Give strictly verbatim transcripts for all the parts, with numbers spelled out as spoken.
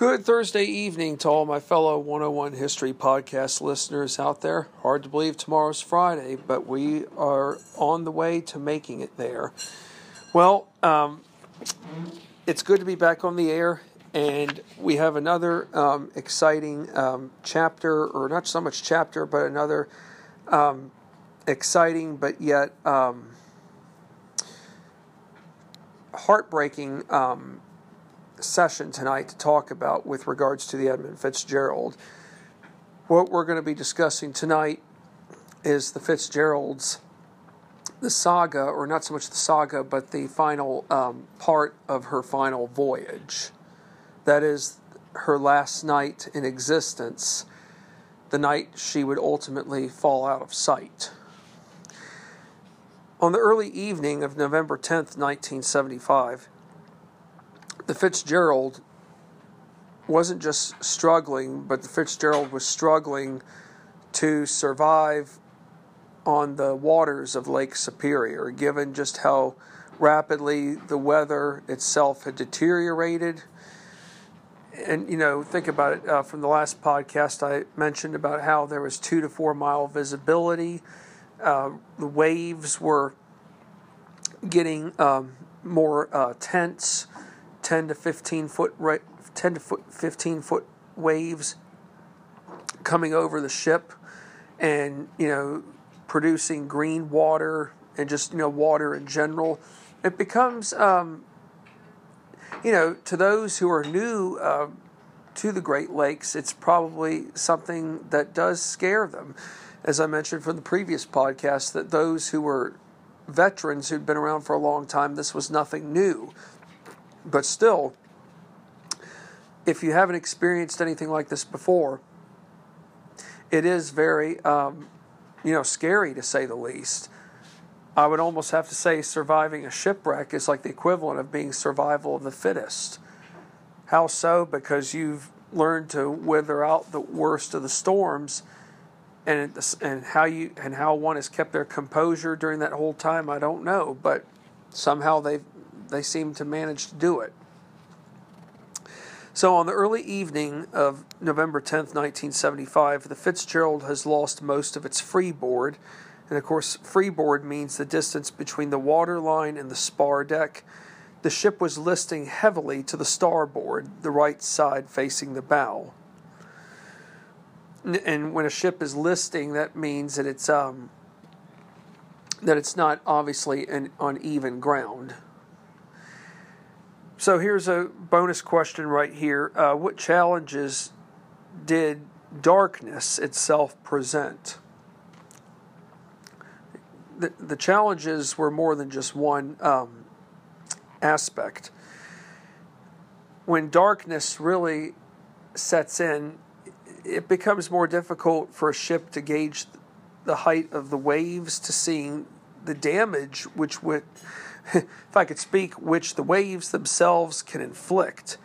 Good Thursday evening to all my fellow one oh one History Podcast listeners out there. Hard to believe tomorrow's Friday, but we are on the way to making it there. Well, um, it's good to be back on the air, and we have another um, exciting um, chapter, or not so much chapter, but another um, exciting but yet um, heartbreaking um session tonight to talk about with regards to the Edmund Fitzgerald. What we're going to be discussing tonight is the Fitzgeralds, the saga, or not so much the saga, but the final um, part of her final voyage. That is her last night in existence, the night she would ultimately fall out of sight. On the early evening of November tenth, nineteen seventy-five, the Fitzgerald wasn't just struggling, but the Fitzgerald was struggling to survive on the waters of Lake Superior, given just how rapidly the weather itself had deteriorated. And, you know, think about it. Uh, from the last podcast, I mentioned about how there was two to four mile visibility. Uh, the waves were getting um, more uh, tense. ten to fifteen foot, ten to fifteen foot waves coming over the ship, and you know, producing green water and just you know water in general. It becomes, um, you know, to those who are new uh, to the Great Lakes, it's probably something that does scare them. As I mentioned from the previous podcast, that those who were veterans who'd been around for a long time, this was nothing new. But still, if you haven't experienced anything like this before, it is very, um, you know, scary to say the least. I would almost have to say surviving a shipwreck is like the equivalent of being survival of the fittest. How so? Because you've learned to weather out the worst of the storms, and and how you and how one has kept their composure during that whole time, I don't know. But somehow they've. They seemed to manage to do it. So on the early evening of November tenth, nineteen seventy-five, the Fitzgerald has lost most of its freeboard. And of course, freeboard means the distance between the waterline and the spar deck. The ship was listing heavily to the starboard, the right side facing the bow. And when a ship is listing, that means that it's um, that it's not obviously an, on even ground. So here's a bonus question right here. Uh, what challenges did darkness itself present? The, the challenges were more than just one um, aspect. When darkness really sets in, it becomes more difficult for a ship to gauge the height of the waves, to seeing the damage which went... if I could speak, which the waves themselves can inflict,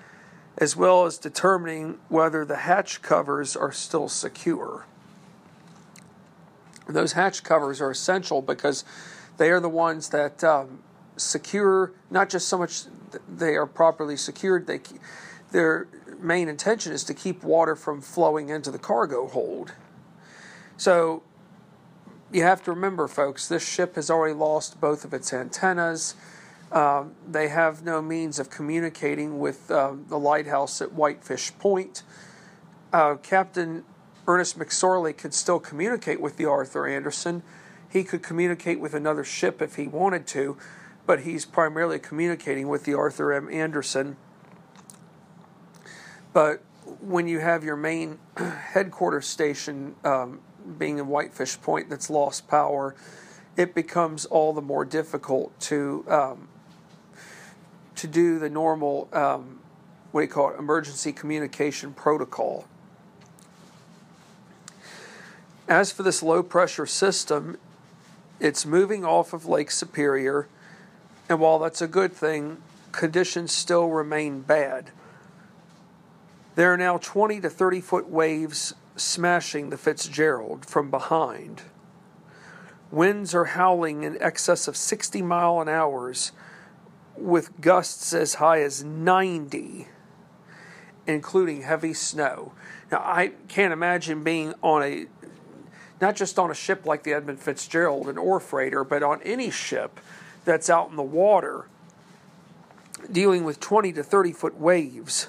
as well as determining whether the hatch covers are still secure. Those hatch covers are essential because they are the ones that um, secure, not just so much they are properly secured, they, their main intention is to keep water from flowing into the cargo hold. So, you have to remember, folks, this ship has already lost both of its antennas. Um, they have no means of communicating with uh, the lighthouse at Whitefish Point. Uh, Captain Ernest McSorley could still communicate with the Arthur Anderson. He could communicate with another ship if he wanted to, but he's primarily communicating with the Arthur M. Anderson. But when you have your main headquarters station um being in Whitefish Point that's lost power, it becomes all the more difficult to um, to do the normal, um, what do you call it, emergency communication protocol. As for this low-pressure system, it's moving off of Lake Superior, and while that's a good thing, conditions still remain bad. There are now twenty to thirty-foot waves smashing the Fitzgerald from behind. Winds are howling in excess of sixty miles an hour with gusts as high as ninety, including heavy snow. Now, I can't imagine being on a, not just on a ship like the Edmund Fitzgerald, an ore freighter, but on any ship that's out in the water, dealing with twenty to thirty foot waves,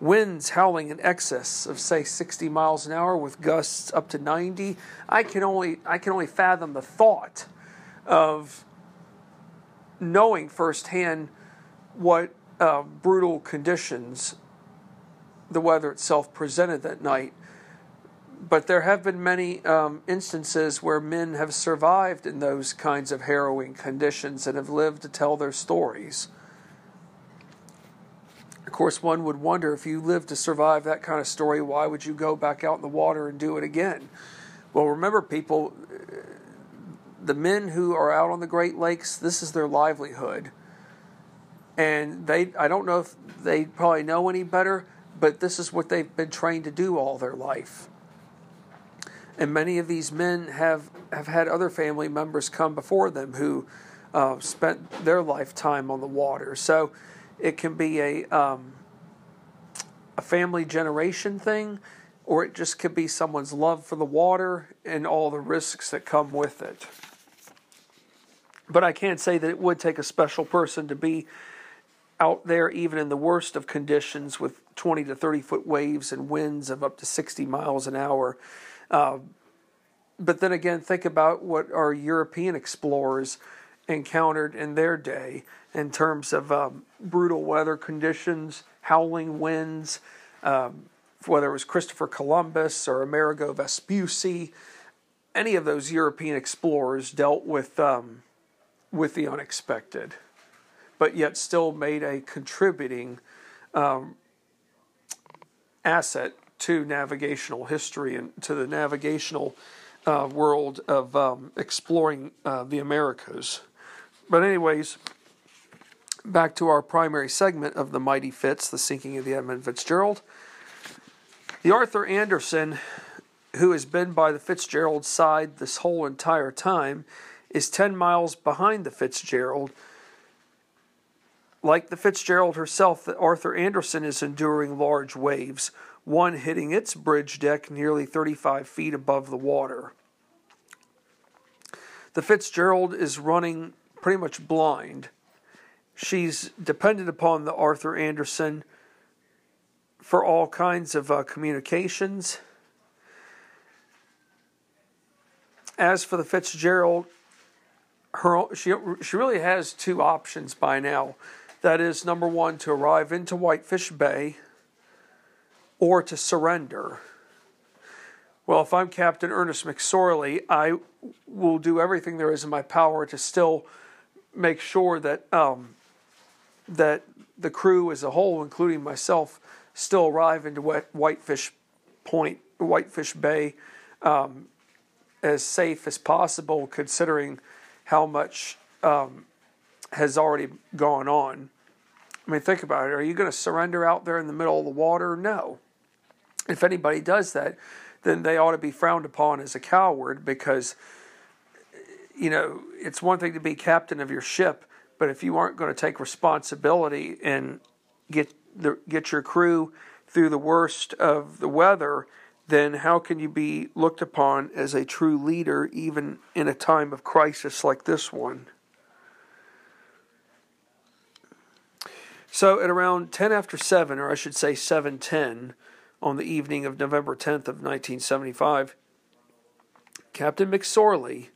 winds howling in excess of, say, sixty miles an hour with gusts up to ninety. I can only I can only fathom the thought of knowing firsthand what uh, brutal conditions the weather itself presented that night. But there have been many um, instances where men have survived in those kinds of harrowing conditions and have lived to tell their stories. Of course, one would wonder, if you lived to survive that kind of story, why would you go back out in the water and do it again? Well, remember, people, the men who are out on the Great Lakes, this is their livelihood. And they, I don't know if they probably know any better, but this is what they've been trained to do all their life. And many of these men have, have had other family members come before them who uh, spent their lifetime on the water. So it can be a um, a family generation thing, or it just could be someone's love for the water and all the risks that come with it. But I can't say that it would take a special person to be out there even in the worst of conditions with twenty to thirty foot waves and winds of up to sixty miles an hour. Uh, but then again, think about what our European explorers encountered in their day in terms of um, brutal weather conditions, howling winds, um, whether it was Christopher Columbus or Amerigo Vespucci. Any of those European explorers dealt with um, with the unexpected, but yet still made a contributing um, asset to navigational history and to the navigational uh, world of um, exploring uh, the Americas. But anyways, back to our primary segment of the Mighty Fitz, the sinking of the Edmund Fitzgerald. The Arthur Anderson, who has been by the Fitzgerald's side this whole entire time, is ten miles behind the Fitzgerald. Like the Fitzgerald herself, the Arthur Anderson is enduring large waves, one hitting its bridge deck nearly thirty-five feet above the water. The Fitzgerald is running pretty much blind. She's dependent upon the Arthur Anderson for all kinds of uh, communications. As for the Fitzgerald, her she she really has two options by now. That is, number one, to arrive into Whitefish Bay, or to surrender. Well, if I'm Captain Ernest McSorley, I will do everything there is in my power to still make sure that um, that the crew as a whole, including myself, still arrive into Whitefish Point, Whitefish Bay, um, as safe as possible, considering how much um, has already gone on. I mean, think about it. Are you going to surrender out there in the middle of the water? No. If anybody does that, then they ought to be frowned upon as a coward, because, you know, it's one thing to be captain of your ship, but if you aren't going to take responsibility and get the, get your crew through the worst of the weather, then how can you be looked upon as a true leader even in a time of crisis like this one? So at around ten after seven, or I should say seven ten, on the evening of November tenth of nineteen seventy-five, Captain McSorley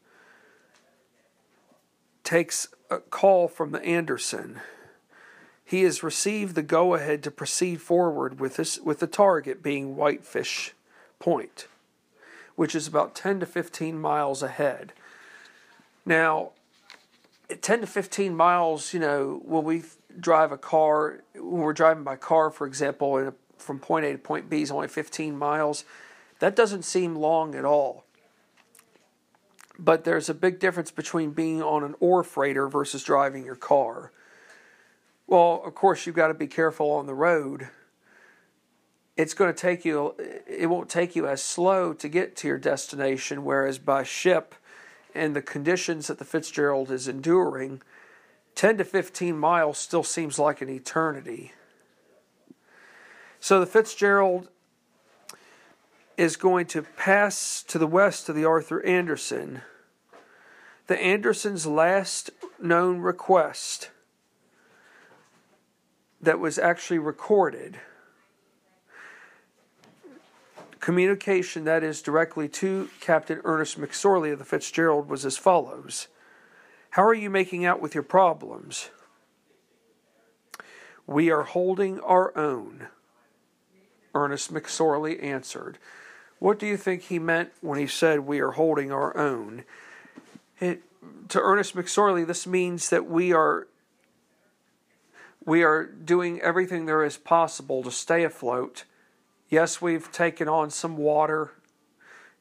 takes a call from the Anderson. He has received the go-ahead to proceed forward with this, with the target being Whitefish Point, which is about ten to fifteen miles ahead. Now, ten to fifteen miles, you know, when we drive a car, when we're driving by car, for example, in a from point A to point B is only fifteen miles. That doesn't seem long at all. But there's a big difference between being on an ore freighter versus driving your car. Well, of course, you've got to be careful on the road. It's going to take you, it won't take you as slow to get to your destination, whereas by ship and the conditions that the Fitzgerald is enduring, ten to fifteen miles still seems like an eternity. So the Fitzgerald is going to pass to the west of the Arthur Anderson. The Anderson's last known request that was actually recorded, communication that is directly to Captain Ernest McSorley of the Fitzgerald, was as follows. How are you making out with your problems? We are holding our own, Ernest McSorley answered. What do you think he meant when he said we are holding our own? It, to Ernest McSorley, this means that we are we are doing everything there is possible to stay afloat. Yes, we've taken on some water,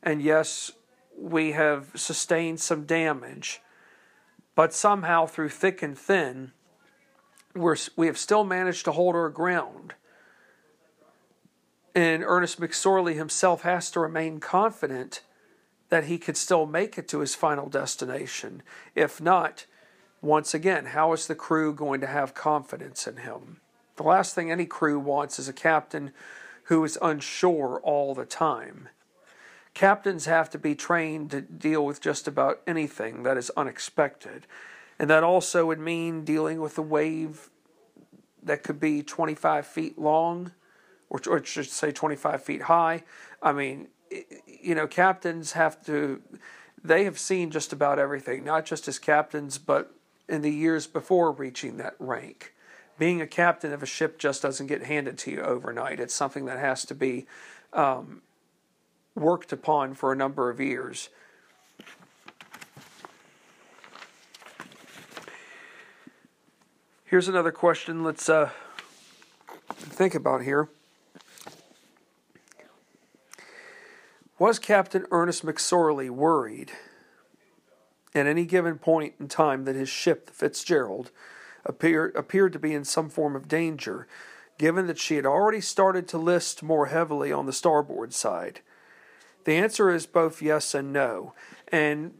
and yes, we have sustained some damage, but somehow through thick and thin, we're, we have still managed to hold our ground. And Ernest McSorley himself has to remain confident that he could still make it to his final destination. If not, once again, how is the crew going to have confidence in him? The last thing any crew wants is a captain who is unsure all the time. Captains have to be trained to deal with just about anything that is unexpected. And that also would mean dealing with a wave that could be twenty-five feet long, or, or should say twenty-five feet high. I mean, you know, captains have to, they have seen just about everything, not just as captains, but in the years before reaching that rank. Being a captain of a ship just doesn't get handed to you overnight. It's something that has to be um, worked upon for a number of years. Here's another question let's uh, think about here. Was Captain Ernest McSorley worried at any given point in time that his ship, the Fitzgerald, appeared appeared to be in some form of danger, given that she had already started to list more heavily on the starboard side? The answer is both yes and no. And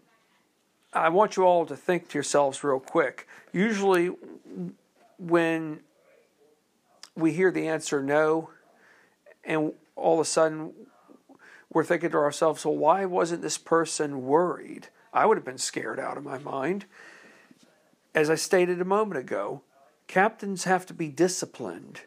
I want you all to think to yourselves real quick. Usually when we hear the answer no, and all of a sudden we're thinking to ourselves, well, why wasn't this person worried? I would have been scared out of my mind. As I stated a moment ago, captains have to be disciplined.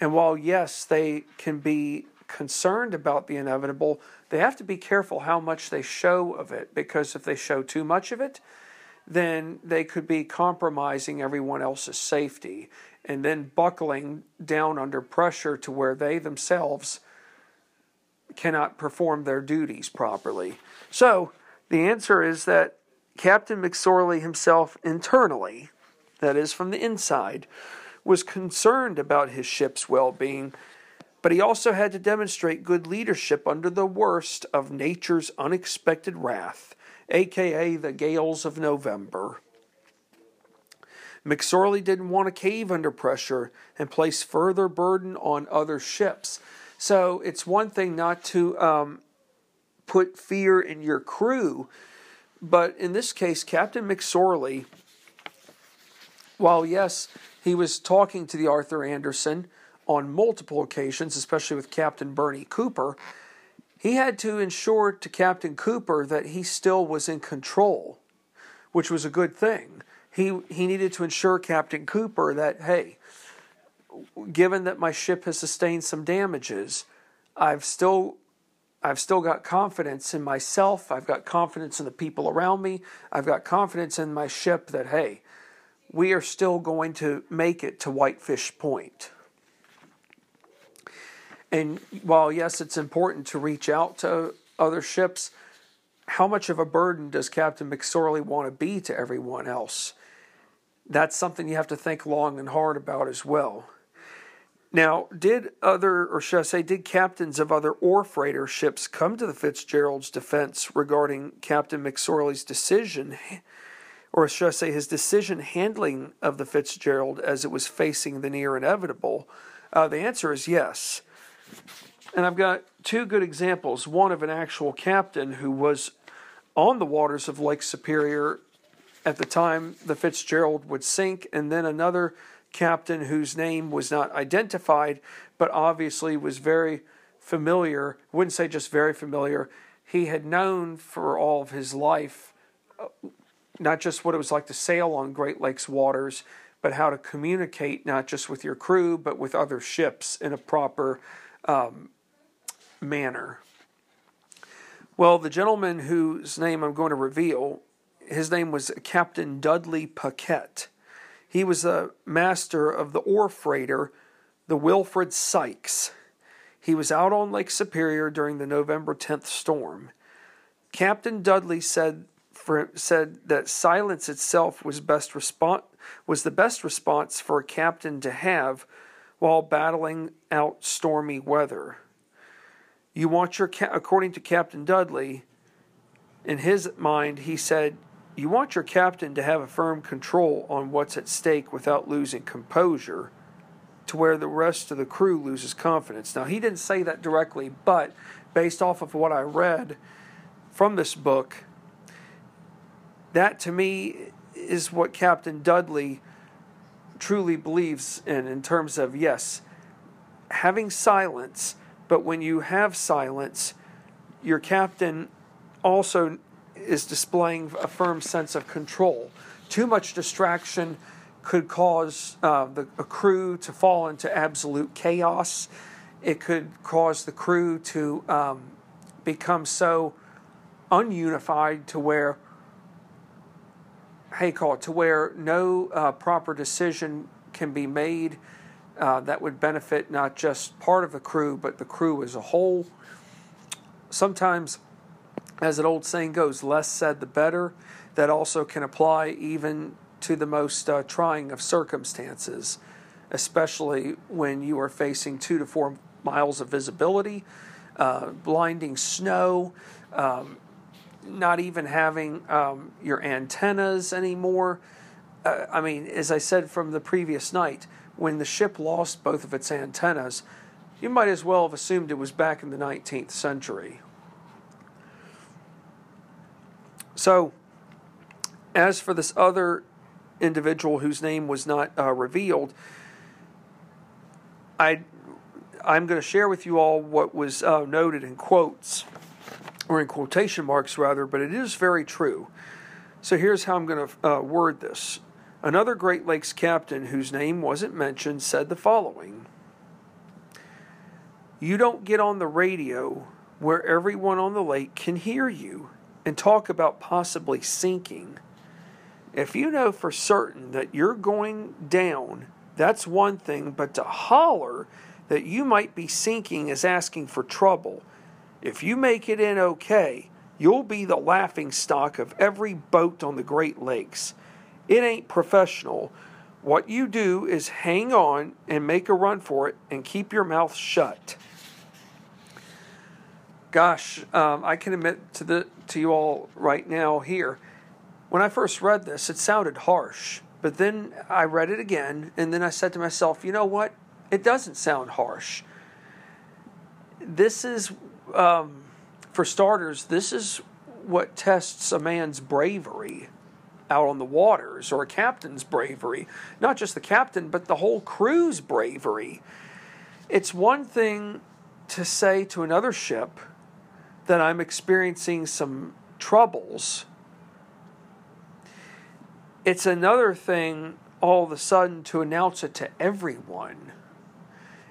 And while, yes, they can be concerned about the inevitable, they have to be careful how much they show of it, because if they show too much of it, then they could be compromising everyone else's safety and then buckling down under pressure to where they themselves cannot perform their duties properly. So the answer is that Captain McSorley himself internally, that is from the inside, was concerned about his ship's well-being, but he also had to demonstrate good leadership under the worst of nature's unexpected wrath, aka the gales of November. McSorley didn't want to cave under pressure and place further burden on other ships. So it's one thing not to um, put fear in your crew, but in this case, Captain McSorley, while yes, he was talking to the Arthur Anderson on multiple occasions, especially with Captain Bernie Cooper, he had to ensure to Captain Cooper that he still was in control, which was a good thing. He, he needed to ensure Captain Cooper that, hey, given that my ship has sustained some damages, I've still I've still got confidence in myself, I've got confidence in the people around me, I've got confidence in my ship that, hey, we are still going to make it to Whitefish Point. And while, yes, it's important to reach out to other ships, how much of a burden does Captain McSorley want to be to everyone else? That's something you have to think long and hard about as well. Now, did other, or should I say, did captains of other ore freighter ships come to the Fitzgerald's defense regarding Captain McSorley's decision, or should I say his decision handling of the Fitzgerald as it was facing the near inevitable? Uh, the answer is yes. And I've got two good examples, one of an actual captain who was on the waters of Lake Superior at the time the Fitzgerald would sink, and then another captain whose name was not identified, but obviously was very familiar, wouldn't say just very familiar, he had known for all of his life, uh, not just what it was like to sail on Great Lakes waters, but how to communicate not just with your crew, but with other ships in a proper um, manner. Well, the gentleman whose name I'm going to reveal, his name was Captain Dudley Paquette. He was a master of the ore freighter, the Wilfred Sykes. He was out on Lake Superior during the November tenth storm. Captain Dudley said for, said that silence itself was best response was the best response for a captain to have while battling out stormy weather. You want your ca- according to Captain Dudley, in his mind, he said, you want your captain to have a firm control on what's at stake without losing composure, to where the rest of the crew loses confidence. Now, he didn't say that directly, but based off of what I read from this book, that to me is what Captain Dudley truly believes in, in terms of, yes, having silence, but when you have silence, your captain also is displaying a firm sense of control. Too much distraction could cause uh, the a crew to fall into absolute chaos. It could cause the crew to um, become so ununified to where, hey, call it, to where no uh, proper decision can be made uh, that would benefit not just part of the crew, but the crew as a whole. Sometimes, as an old saying goes, less said the better. That also can apply even to the most uh, trying of circumstances, especially when you are facing two to four miles of visibility, uh, blinding snow, um, not even having um, your antennas anymore. Uh, I mean, as I said from the previous night, when the ship lost both of its antennas, you might as well have assumed it was back in the nineteenth century. So, as for this other individual whose name was not uh, revealed, I, I'm going to share with you all what was uh, noted in quotes, or in quotation marks rather, but it is very true. So here's how I'm going to uh, word this. Another Great Lakes captain whose name wasn't mentioned said the following. You don't get on the radio where everyone on the lake can hear you and talk about possibly sinking. If you know for certain that you're going down, that's one thing, but to holler that you might be sinking is asking for trouble. If you make it in okay, you'll be the laughingstock of every boat on the Great Lakes. It ain't professional. What you do is hang on and make a run for it and keep your mouth shut. Gosh, um, I can admit to the to you all right now here, when I first read this, it sounded harsh, but then I read it again, and then I said to myself, you know what? It doesn't sound harsh. This is, um, for starters, this is what tests a man's bravery out on the waters, or a captain's bravery. Not just the captain, but the whole crew's bravery. It's one thing to say to another ship that I'm experiencing some troubles. It's another thing all of a sudden to announce it to everyone.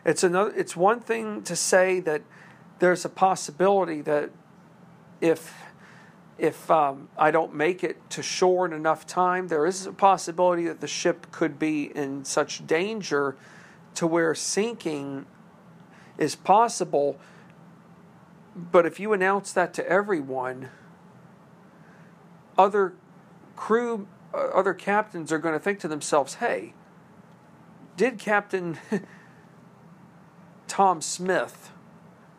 It's another. It's one thing to say that there's a possibility that if if um, I don't make it to shore in enough time, there is a possibility that the ship could be in such danger to where sinking is possible. But if you announce that to everyone, other crew Other captains are going to think to themselves, hey, did Captain Tom Smith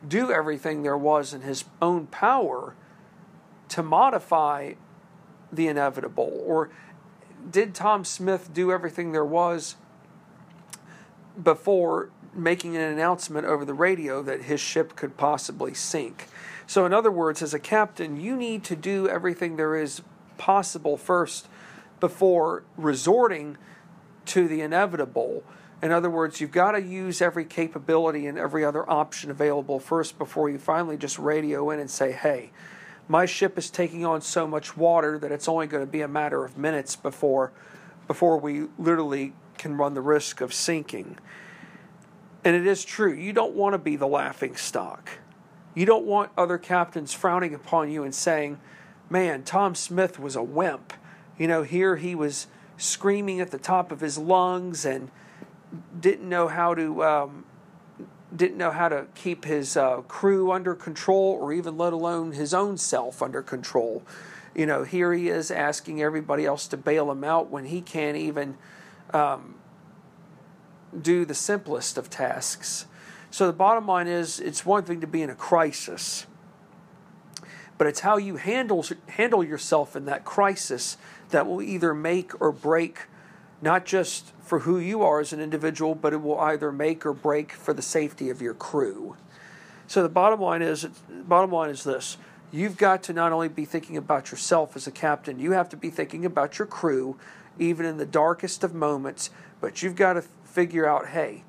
do everything there was in his own power to modify the inevitable? Or did Tom Smith do everything there was before making an announcement over the radio that his ship could possibly sink? So in other words, as a captain, you need to do everything there is possible first before resorting to the inevitable. In other words, you've got to use every capability and every other option available first before you finally just radio in and say, hey, my ship is taking on so much water that it's only going to be a matter of minutes before before we literally can run the risk of sinking. And it is true. You don't want to be the laughing stock. You don't want other captains frowning upon you and saying, man, Tom Smith was a wimp. You know, here he was screaming at the top of his lungs and didn't know how to um, didn't know how to keep his uh, crew under control, or even let alone his own self under control. You know, here he is asking everybody else to bail him out when he can't even um, do the simplest of tasks. So the bottom line is, it's one thing to be in a crisis, but it's how you handle handle yourself in that crisis that will either make or break, not just for who you are as an individual, but it will either make or break for the safety of your crew. So the bottom line is, bottom line is this. You've got to not only be thinking about yourself as a captain, you have to be thinking about your crew, even in the darkest of moments, but you've got to figure out, hey,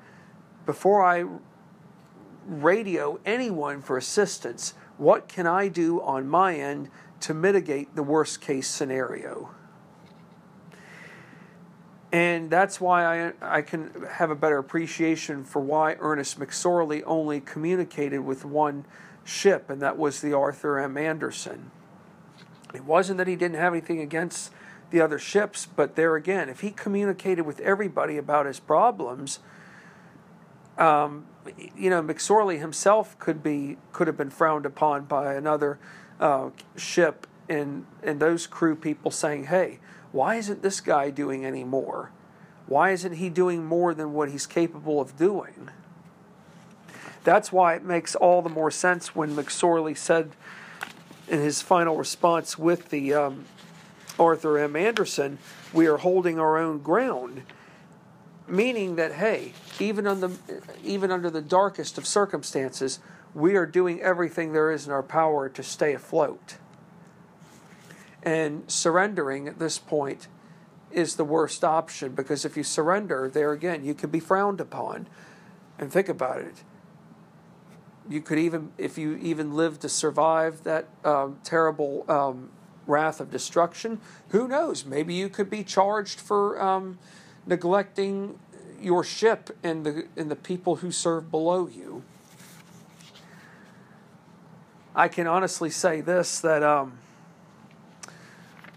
before I radio anyone for assistance, what can I do on my end to mitigate the worst case scenario? And that's why I, I can have a better appreciation for why Ernest McSorley only communicated with one ship, and that was the Arthur M. Anderson. It wasn't that he didn't have anything against the other ships, but there again, if he communicated with everybody about his problems, um, you know, McSorley himself could be could have been frowned upon by another uh, ship and and those crew people saying, hey, why isn't this guy doing any more? Why isn't he doing more than what he's capable of doing? That's why it makes all the more sense when McSorley said in his final response with the um, Arthur M. Anderson, we are holding our own ground, meaning that, hey, even, on the, even under the darkest of circumstances, we are doing everything there is in our power to stay afloat. And surrendering at this point is the worst option, because if you surrender, there again, you could be frowned upon. And think about it. You could even, if you even live to survive that um, terrible um, wrath of destruction, who knows? Maybe you could be charged for um, neglecting your ship and the and the people who serve below you. I can honestly say this, that... Um,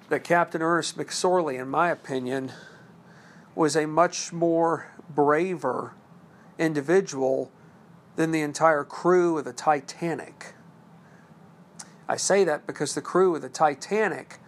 that Captain Ernest McSorley, in my opinion, was a much more braver individual than the entire crew of the Titanic. I say that because the crew of the Titanic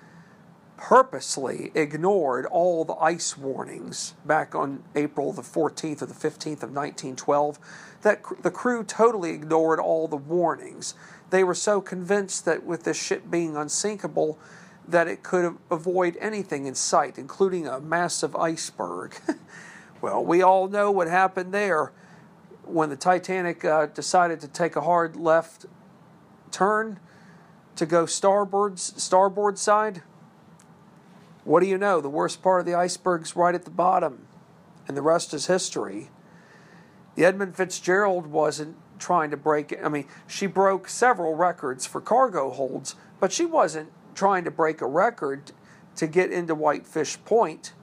purposely ignored all the ice warnings back on April the fourteenth or the fifteenth of nineteen twelve. That the crew totally ignored all the warnings. They were so convinced that with this ship being unsinkable, that it could avoid anything in sight, including a massive iceberg. Well, we all know what happened there when the Titanic uh, decided to take a hard left turn to go starboard, starboard side. What do you know? The worst part of the iceberg's right at the bottom, and the rest is history. The Edmund Fitzgerald wasn't trying to break it. I mean, she broke several records for cargo holds, but she wasn't trying to break a record to get into Whitefish Point.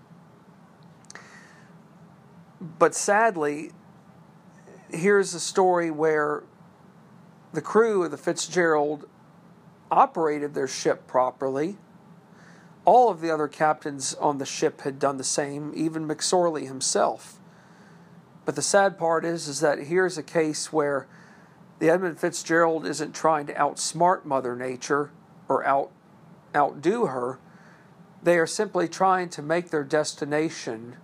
But sadly, here's a story where the crew of the Fitzgerald operated their ship properly. All of the other captains on the ship had done the same, even McSorley himself. But the sad part is, is that here's a case where the Edmund Fitzgerald isn't trying to outsmart Mother Nature or out outdo her. They are simply trying to make their destination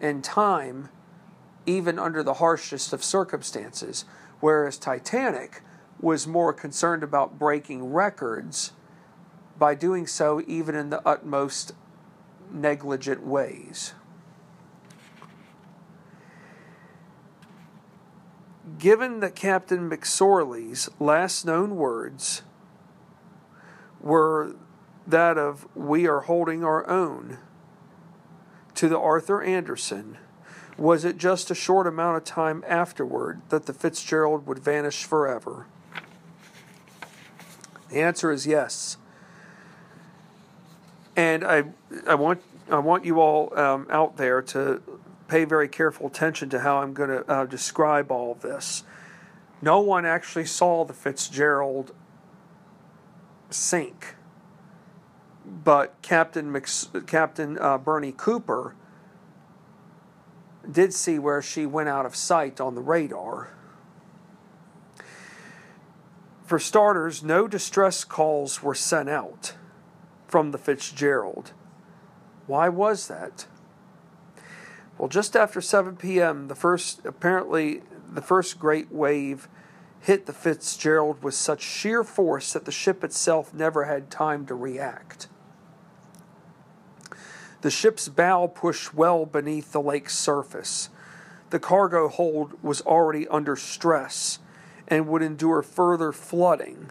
in time, even under the harshest of circumstances, whereas Titanic was more concerned about breaking records by doing so even in the utmost negligent ways. Given that Captain McSorley's last known words were that of, we are holding our own, to the Arthur Anderson, was it just a short amount of time afterward that the Fitzgerald would vanish forever? The answer is yes. And I, I want, I want you all um, out there to pay very careful attention to how I'm going to uh, describe all of this. No one actually saw the Fitzgerald sink, but Captain McS- Captain uh, Bernie Cooper did see where she went out of sight on the radar. For starters, no distress calls were sent out from the Fitzgerald. Why was that? Well, just after seven p.m., the first apparently the first great wave hit the Fitzgerald with such sheer force that the ship itself never had time to react. The ship's bow pushed well beneath the lake's surface. The cargo hold was already under stress and would endure further flooding.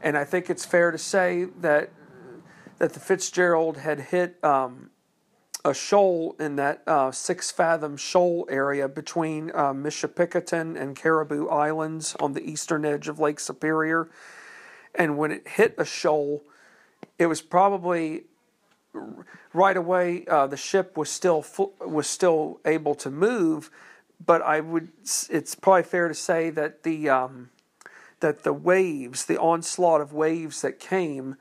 And I think it's fair to say that that the Fitzgerald had hit um, a shoal in that uh, Six Fathom Shoal area between uh, Michipicoten and Caribou Islands on the eastern edge of Lake Superior. And when it hit a shoal, it was probably... Right away, uh, the ship was still fl- was still able to move, but I would. It's probably fair to say that the um, that the waves, the onslaught of waves that came,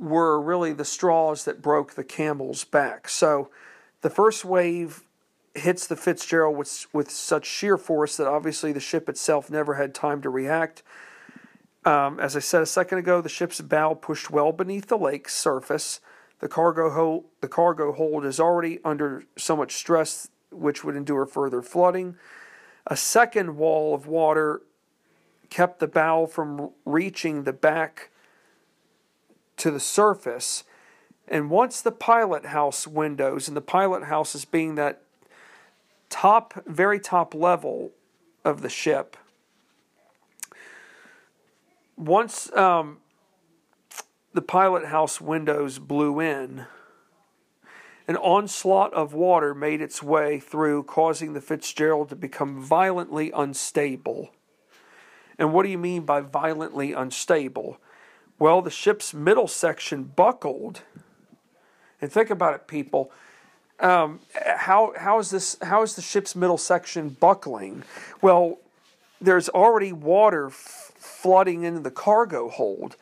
were really the straws that broke the camel's back. So, the first wave hits the Fitzgerald with with such sheer force that obviously the ship itself never had time to react. Um, as I said a second ago, the ship's bow pushed well beneath the lake's surface. The cargo hold, the cargo hold is already under so much stress, which would endure further flooding. A second wall of water kept the bow from reaching the back to the surface. And once the pilot house windows, and the pilot house is being that top, very top level of the ship, once... Um, The pilot house windows blew in. An onslaught of water made its way through, causing the Fitzgerald to become violently unstable. And what do you mean by violently unstable? Well, the ship's middle section buckled. And think about it, people. Um, how how is this? How is the ship's middle section buckling? Well, there's already water f- flooding into the cargo hold.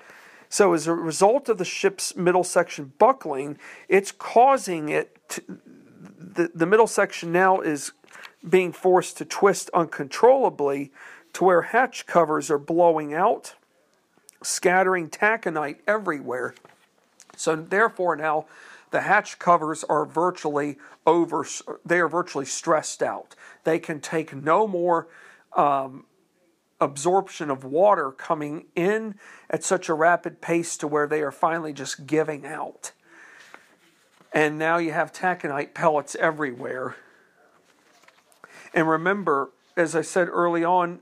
So as a result of the ship's middle section buckling, it's causing it, to, the, the middle section now is being forced to twist uncontrollably to where hatch covers are blowing out, scattering taconite everywhere. So therefore now the hatch covers are virtually over, they are virtually stressed out. They can take no more um absorption of water coming in at such a rapid pace to where they are finally just giving out. And now you have taconite pellets everywhere. And remember, as I said early on,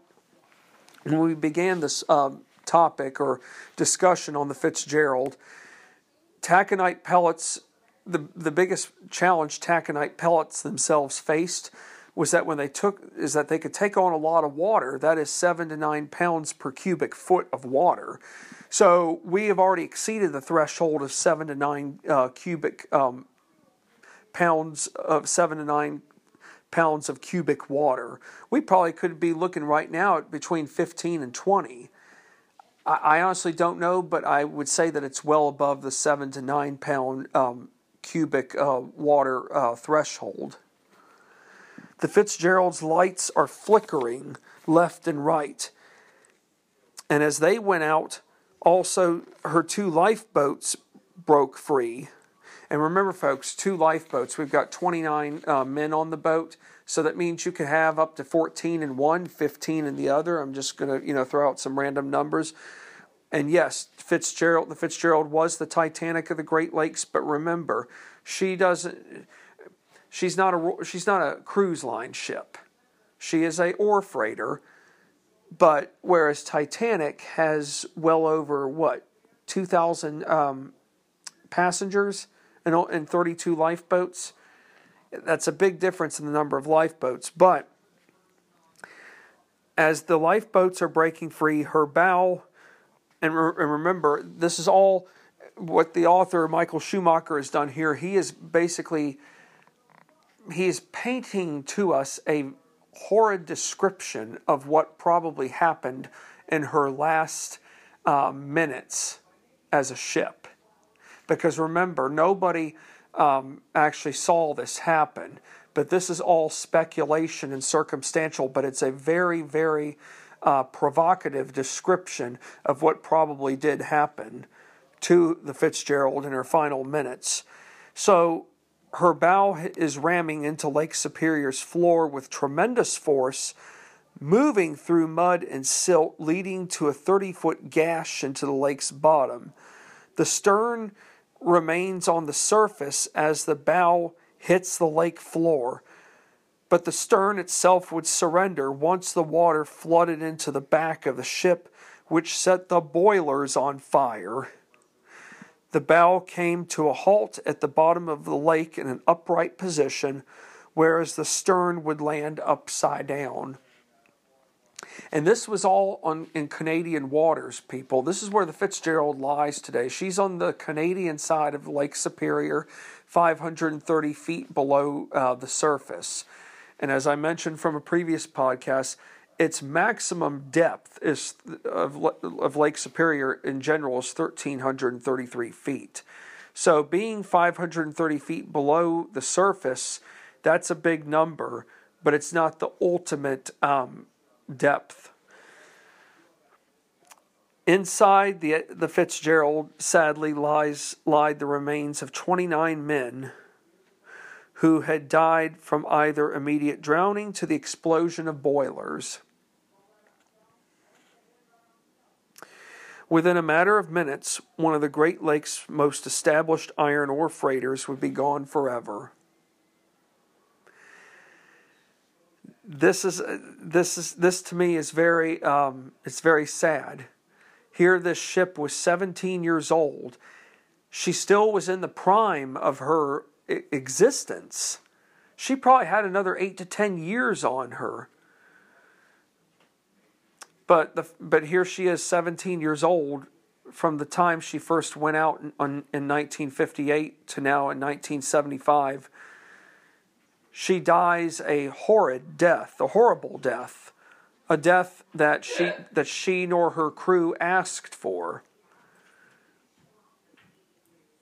when we began this um, topic or discussion on the Fitzgerald, taconite pellets, the, the biggest challenge taconite pellets themselves faced was that when they took is that they could take on a lot of water. That is seven to nine pounds per cubic foot of water. So we have already exceeded the threshold of seven to nine uh, cubic um, pounds of seven to nine pounds of cubic water. We probably could be looking right now at between fifteen and twenty. I, I honestly don't know, but I would say that it's well above the seven to nine pound um, cubic uh, water uh, threshold. The Fitzgerald's lights are flickering left and right. And as they went out, also her two lifeboats broke free. And remember, folks, two lifeboats. We've got twenty-nine uh, men on the boat. So that means you could have up to fourteen in one, fifteen in the other. I'm just going to, you know, throw out some random numbers. And yes, Fitzgerald, the Fitzgerald was the Titanic of the Great Lakes. But remember, she doesn't... She's not a she's not a cruise line ship. She is a ore freighter, but whereas Titanic has well over what two thousand um, passengers and and thirty-two lifeboats, That's a big difference in the number of lifeboats. But as the lifeboats are breaking free, her bow, and, re- and remember, this is all what the author Michael Schumacher has done here. He is basically, he is painting to us a horrid description of what probably happened in her last uh, minutes as a ship. Because remember, nobody um, actually saw this happen. But this is all speculation and circumstantial, but it's a very, very uh, provocative description of what probably did happen to the Fitzgerald in her final minutes. So her bow is ramming into Lake Superior's floor with tremendous force, moving through mud and silt, leading to a thirty-foot gash into the lake's bottom. The stern remains on the surface as the bow hits the lake floor, but the stern itself would surrender once the water flooded into the back of the ship, which set the boilers on fire. The bow came to a halt at the bottom of the lake in an upright position, whereas the stern would land upside down. And this was all on in Canadian waters, people. This is where the Fitzgerald lies today. She's on the Canadian side of Lake Superior, five hundred thirty feet below uh, the surface. And as I mentioned from a previous podcast, its maximum depth is of, of Lake Superior in general is one thousand three hundred thirty-three feet. So being five hundred thirty feet below the surface, that's a big number, but it's not the ultimate um depth. Inside the the Fitzgerald, sadly, lies lied the remains of twenty-nine men who had died from either immediate drowning to the explosion of boilers. Within a matter of minutes, one of the Great Lakes' most established iron ore freighters would be gone forever. This is this is this to me is very um, it's very sad. Here, this ship was seventeen years old. She still was in the prime of her existence. She probably had another eight to ten years on her. But the but here she is, seventeen years old, from the time she first went out in, in nineteen fifty-eight to now in nineteen seventy-five. She dies a horrid death, a horrible death, a death that she that she nor her crew asked for.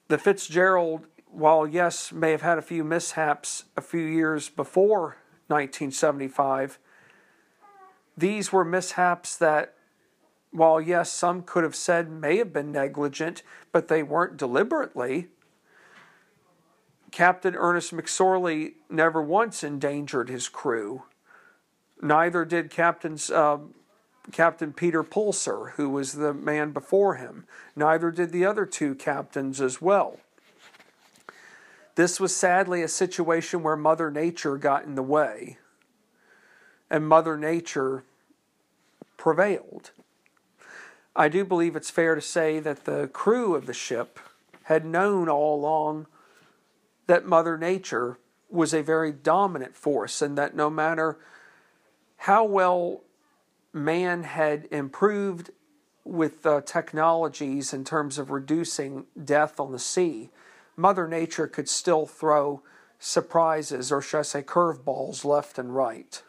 The Fitzgerald, while yes, may have had a few mishaps a few years before nineteen seventy-five, these were mishaps that, while yes, some could have said may have been negligent, but they weren't deliberately. Captain Ernest McSorley never once endangered his crew. Neither did Captain's, uh, Captain Peter Pulser, who was the man before him. Neither did the other two captains as well. This was sadly a situation where Mother Nature got in the way, and Mother Nature prevailed. I do believe it's fair to say that the crew of the ship had known all along that Mother Nature was a very dominant force, and that no matter how well man had improved with uh, technologies in terms of reducing death on the sea, Mother Nature could still throw surprises, or should I say curveballs, left and right.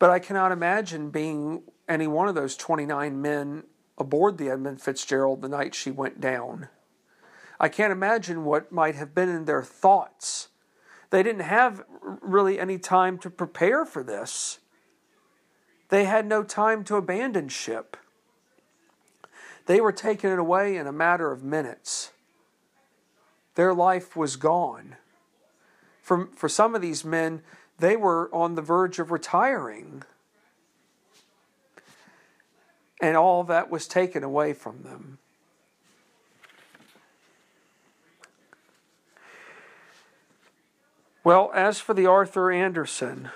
But I cannot imagine being any one of those twenty-nine men aboard the Edmund Fitzgerald the night she went down. I can't imagine what might have been in their thoughts. They didn't have really any time to prepare for this. They had no time to abandon ship. They were taken away in a matter of minutes. Their life was gone. For, for some of these men, they were on the verge of retiring. And all that was taken away from them. Well, as for the Arthur Anderson,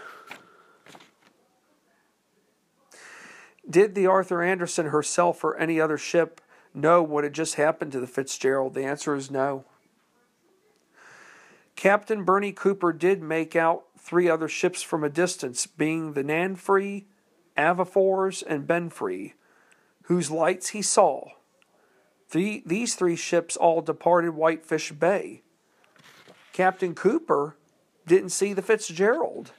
did the Arthur Anderson herself or any other ship know what had just happened to the Fitzgerald? The answer is no. Captain Bernie Cooper did make out three other ships from a distance, being the Nanfrey, Avafors, and Benfree, whose lights he saw. The, these three ships all departed Whitefish Bay. Captain Cooper didn't see the Fitzgerald.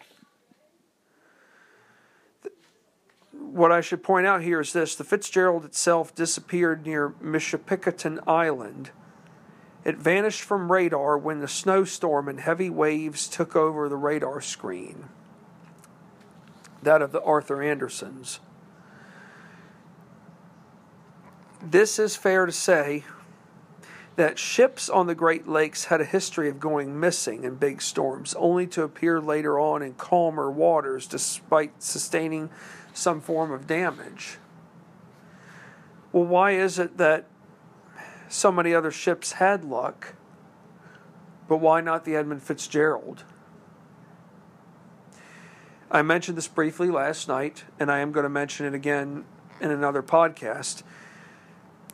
What I should point out here is this. The Fitzgerald itself disappeared near Mishapikatan Island. It vanished from radar when the snowstorm and heavy waves took over the radar screen, that of the Arthur Andersons. This is fair to say that ships on the Great Lakes had a history of going missing in big storms, only to appear later on in calmer waters despite sustaining some form of damage. Well, why is it that so many other ships had luck, but why not the Edmund Fitzgerald? I mentioned this briefly last night, and I am going to mention it again in another podcast.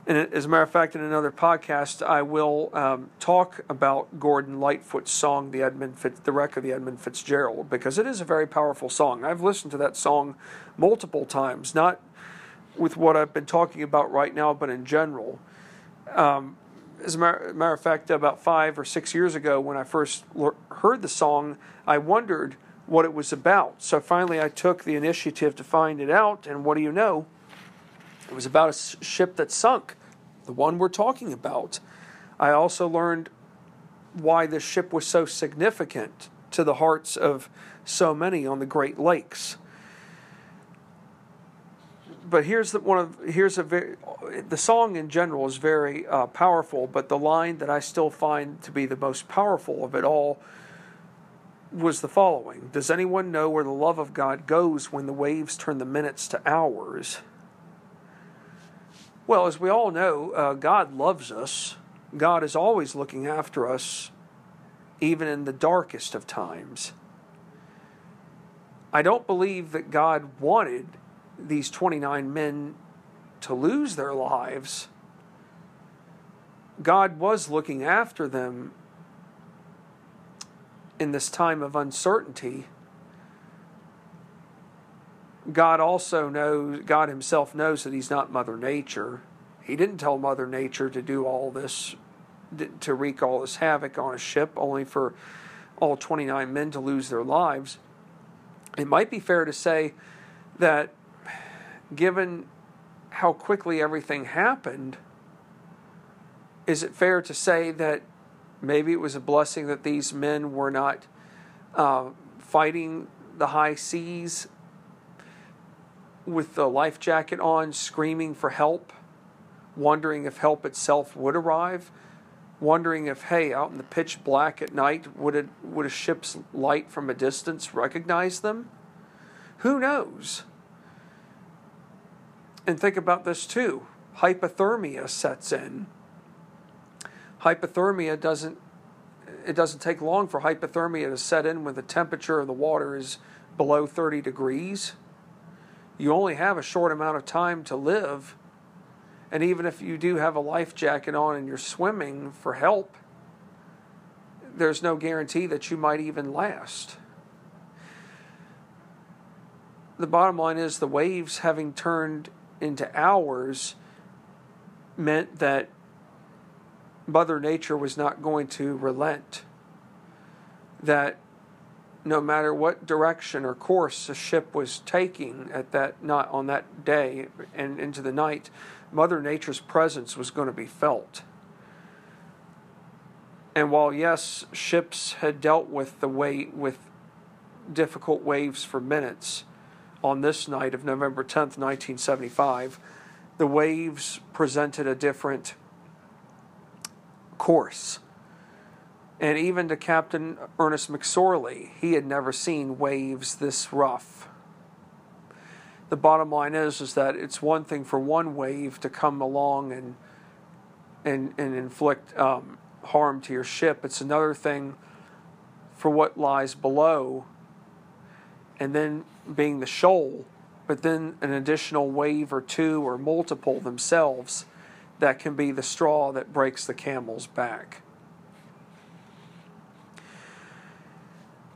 And as a matter of fact, in another podcast, I will um, talk about Gordon Lightfoot's song, "The Edmund Fitz, the Wreck of the Edmund Fitzgerald," because it is a very powerful song. I've listened to that song multiple times, not with what I've been talking about right now, but in general. Um, as a matter, matter of fact, about five or six years ago when I first l- heard the song, I wondered what it was about. So finally I took the initiative to find it out, and what do you know? It was about a s- ship that sunk, the one we're talking about. I also learned why this ship was so significant to the hearts of so many on the Great Lakes. But here's the one of here's a very, the song in general is very uh, powerful. But the line that I still find to be the most powerful of it all was the following: "Does anyone know where the love of God goes when the waves turn the minutes to hours?" Well, as we all know, uh, God loves us. God is always looking after us, even in the darkest of times. I don't believe that God wanted these twenty-nine men to lose their lives. God was looking after them in this time of uncertainty. God also knows, God himself knows that he's not Mother Nature. He didn't tell Mother Nature to do all this, to wreak all this havoc on a ship, only for all twenty-nine men to lose their lives. It might be fair to say that given how quickly everything happened, is it fair to say that maybe it was a blessing that these men were not uh, fighting the high seas with the life jacket on, screaming for help, wondering if help itself would arrive, wondering if, hey, out in the pitch black at night, would it, would a ship's light from a distance recognize them? Who knows? And think about this too. Hypothermia sets in. Hypothermia doesn't, it doesn't take long for hypothermia to set in when the temperature of the water is below thirty degrees. You only have a short amount of time to live. And even if you do have a life jacket on and you're swimming for help, there's no guarantee that you might even last. The bottom line is the waves having turned into hours meant that Mother Nature was not going to relent, that no matter what direction or course a ship was taking at that not on that day and into the night, Mother Nature's presence was going to be felt. And while yes, ships had dealt with the way with difficult waves for minutes, on this night of November tenth, nineteen seventy-five, the waves presented a different course. And even to Captain Ernest McSorley, he had never seen waves this rough. The bottom line is, is that it's one thing for one wave to come along and and, and inflict um, harm to your ship. It's another thing for what lies below, and then being the shoal, but then an additional wave or two or multiple themselves that can be the straw that breaks the camel's back.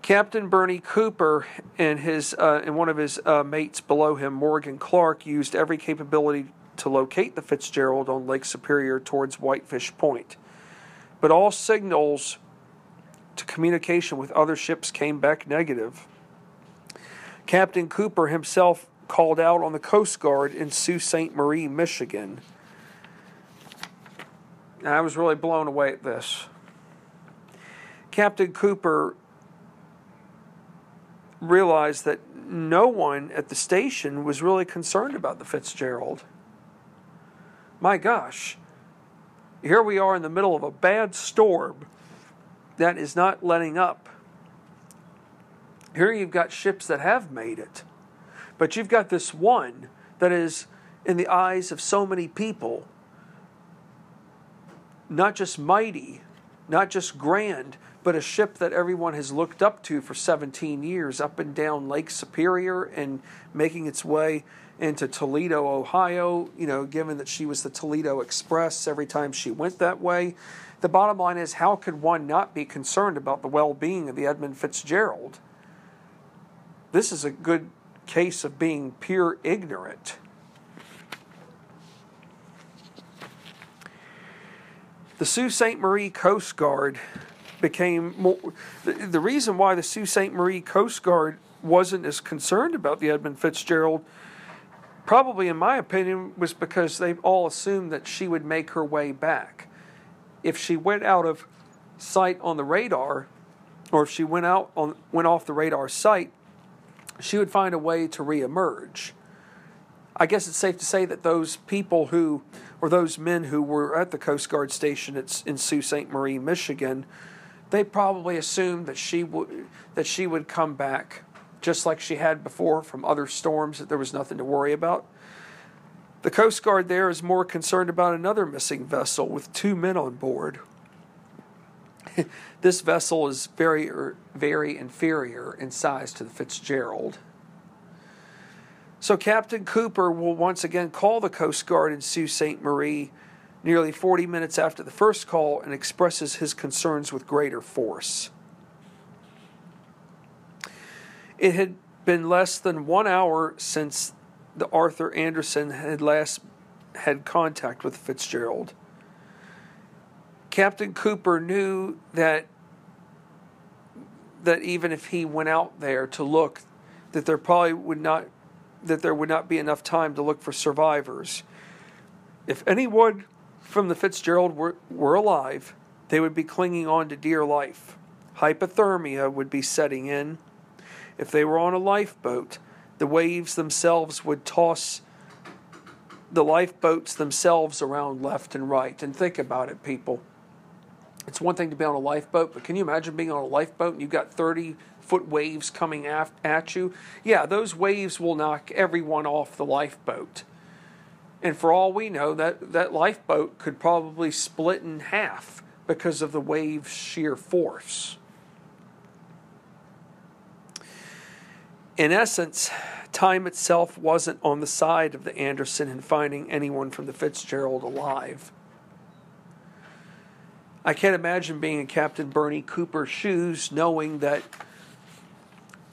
Captain Bernie Cooper and his uh, and one of his uh, mates below him, Morgan Clark, used every capability to locate the Fitzgerald on Lake Superior towards Whitefish Point. But all signals to communication with other ships came back negative. Captain Cooper himself called out on the Coast Guard in Sault Ste. Marie, Michigan. I was really blown away at this. Captain Cooper realized that no one at the station was really concerned about the Fitzgerald. My gosh, here we are in the middle of a bad storm that is not letting up. Here you've got ships that have made it, but you've got this one that is, in the eyes of so many people, not just mighty, not just grand, but a ship that everyone has looked up to for seventeen years, up and down Lake Superior and making its way into Toledo, Ohio, you know, given that she was the Toledo Express every time she went that way. The bottom line is, how could one not be concerned about the well-being of the Edmund Fitzgerald? This is a good case of being pure ignorant. The Sault Ste. Marie Coast Guard became more... The, the reason why the Sault Ste. Marie Coast Guard wasn't as concerned about the Edmund Fitzgerald, probably in my opinion, was because they all assumed that she would make her way back. If she went out of sight on the radar, or if she went out on went off the radar sight, she would find a way to reemerge. I guess it's safe to say that those people who, or those men who were at the Coast Guard station at, in Sault Ste. Marie, Michigan, they probably assumed that she would that she would come back just like she had before from other storms, that there was nothing to worry about. The Coast Guard there is more concerned about another missing vessel with two men on board. This vessel is very, very inferior in size to the Fitzgerald. So Captain Cooper will once again call the Coast Guard in Sault Ste. Marie nearly forty minutes after the first call and expresses his concerns with greater force. It had been less than one hour since the Arthur Anderson had last had contact with Fitzgerald. Captain Cooper knew that that even if he went out there to look, that there probably would not... that there would not be enough time to look for survivors. If anyone from the Fitzgerald were, were alive, they would be clinging on to dear life. Hypothermia would be setting in. If they were on a lifeboat, the waves themselves would toss the lifeboats themselves around left and right. And think about it, people. It's one thing to be on a lifeboat, but can you imagine being on a lifeboat and you've got thirty-foot waves coming af- at you? Yeah, those waves will knock everyone off the lifeboat. And for all we know, that, that lifeboat could probably split in half because of the wave's sheer force. In essence, time itself wasn't on the side of the Anderson in finding anyone from the Fitzgerald alive. I can't imagine being in Captain Bernie Cooper's shoes, knowing that,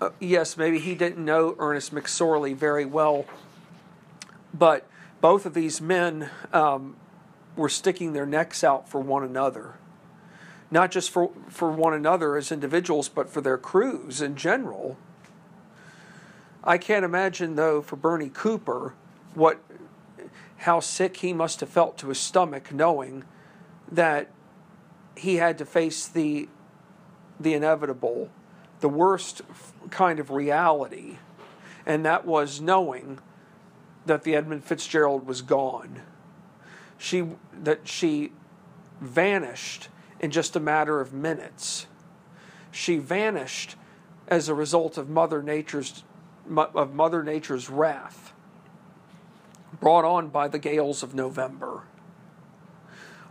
uh, yes, maybe he didn't know Ernest McSorley very well, but both of these men um, were sticking their necks out for one another. Not just for, for one another as individuals, but for their crews in general. I can't imagine, though, for Bernie Cooper, what, how sick he must have felt to his stomach knowing that he had to face the the inevitable, the worst kind of reality, and that was knowing that the Edmund Fitzgerald was gone. She that she vanished in just a matter of minutes. She vanished as a result of Mother Nature's of Mother Nature's wrath, brought on by the gales of November.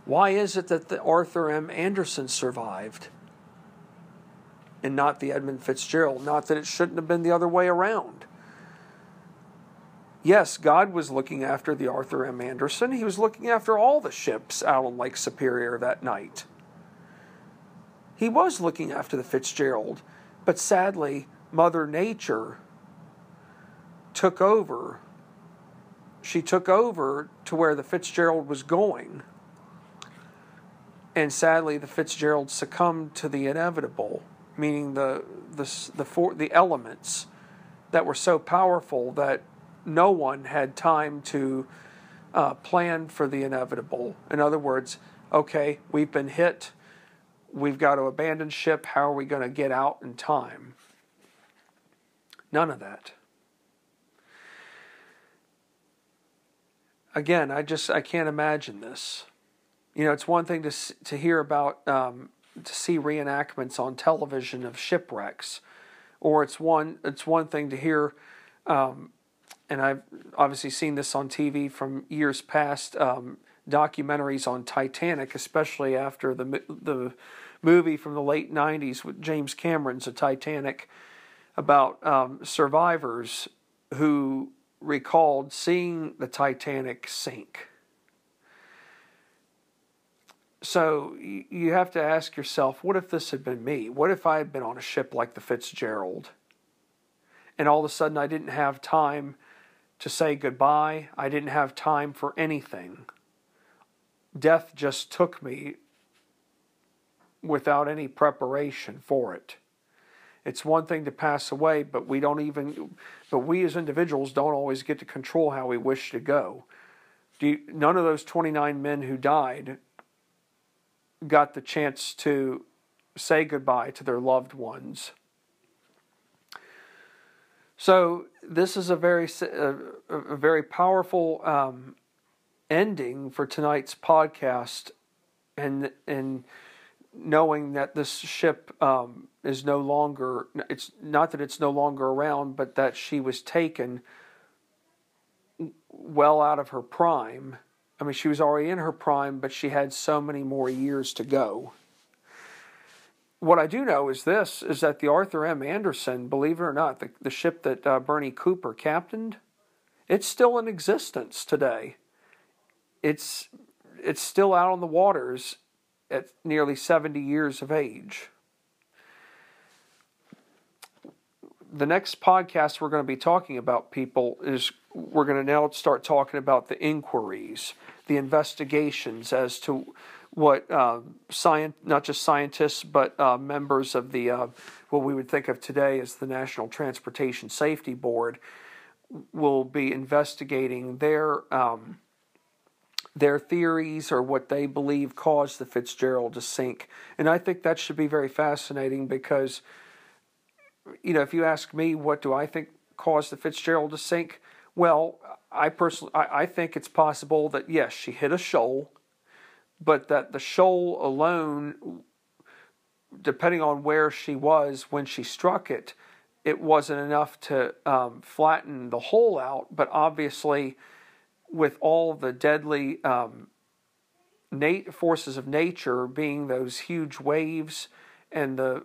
Why is it that the Arthur M. Anderson survived and not the Edmund Fitzgerald? Not that it shouldn't have been the other way around. Yes, God was looking after the Arthur M. Anderson. He was looking after all the ships out on Lake Superior that night. He was looking after the Fitzgerald, But sadly, Mother Nature took over. She took over to where the Fitzgerald was going. And sadly, the Fitzgerald succumbed to the inevitable, meaning the the the, for, the elements that were so powerful that no one had time to uh, plan for the inevitable. In other words, okay, we've been hit. We've got to abandon ship. How are we going to get out in time? None of that. Again, I just I can't imagine this. You know, it's one thing to to hear about, um, to see reenactments on television of shipwrecks, or it's one it's one thing to hear, um, and I've obviously seen this on T V from years past, um, documentaries on Titanic, especially after the the movie from the late nineties with James Cameron's A Titanic, about um, survivors who recalled seeing the Titanic sink. So you have to ask yourself, what if this had been me? What if I had been on a ship like the Fitzgerald, and all of a sudden I didn't have time to say goodbye? I didn't have time for anything. Death just took me without any preparation for it. It's one thing to pass away, but we don't even, but we as individuals don't always get to control how we wish to go. Do you, none of those twenty-nine men who died got the chance to say goodbye to their loved ones. So this is a very a, a very powerful um, ending for tonight's podcast, and and knowing that this ship um, is no longer, it's not that it's no longer around, but that she was taken well out of her prime. I mean, she was already in her prime, but she had so many more years to go. What I do know is this, is that the Arthur M. Anderson, believe it or not, the, the ship that uh, Bernie Cooper captained, it's still in existence today. It's it's still out on the waters at nearly seventy years of age. The next podcast we're going to be talking about, people, is we're going to now start talking about the inquiries, the investigations as to what uh, science, not just scientists, but uh, members of the, uh, what we would think of today as the National Transportation Safety Board, will be investigating their um, their theories or what they believe caused the Fitzgerald to sink. And I think that should be very fascinating because, you know, if you ask me, what do I think caused the Fitzgerald to sink? Well, I personally, I, I think it's possible that, yes, she hit a shoal, but that the shoal alone, depending on where she was when she struck it, it wasn't enough to um, flatten the hole out. But obviously, with all the deadly um, nat- forces of nature being those huge waves and the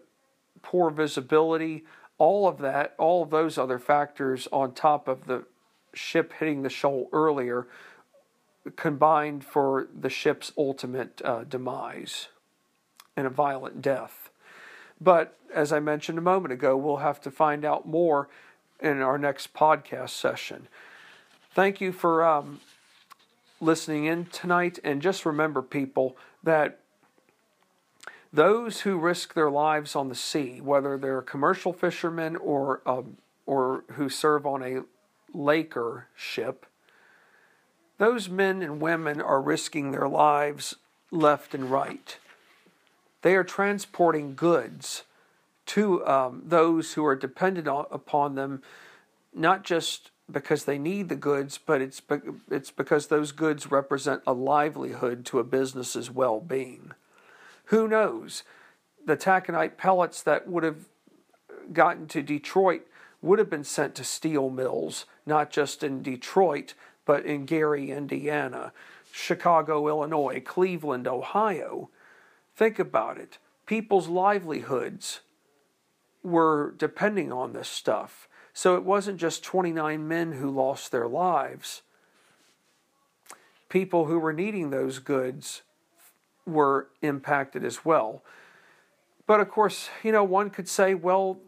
poor visibility, all of that, all of those other factors on top of the ship hitting the shoal earlier combined for the ship's ultimate uh, demise and a violent death. But as I mentioned a moment ago, we'll have to find out more in our next podcast session. Thank you for um, listening in tonight, and just remember, people, that those who risk their lives on the sea, whether they're commercial fishermen or um, or who serve on a laker ship, those men and women are risking their lives left and right. They are transporting goods to um, those who are dependent on, upon them, not just because they need the goods, but it's be- it's because those goods represent a livelihood to a business's well-being. Who knows? The taconite pellets that would have gotten to Detroit would have been sent to steel mills, not just in Detroit, but in Gary, Indiana, Chicago, Illinois, Cleveland, Ohio. Think about it. People's livelihoods were depending on this stuff. So it wasn't just twenty-nine men who lost their lives. People who were needing those goods were impacted as well. But of course, you know, one could say, well,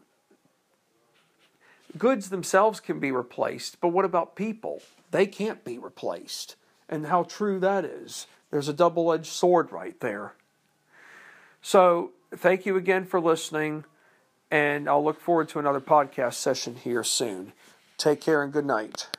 Goods themselves can be replaced, but what about people? They can't be replaced. And how true that is. There's a double-edged sword right there. So, thank you again for listening, and I'll look forward to another podcast session here soon. Take care and good night.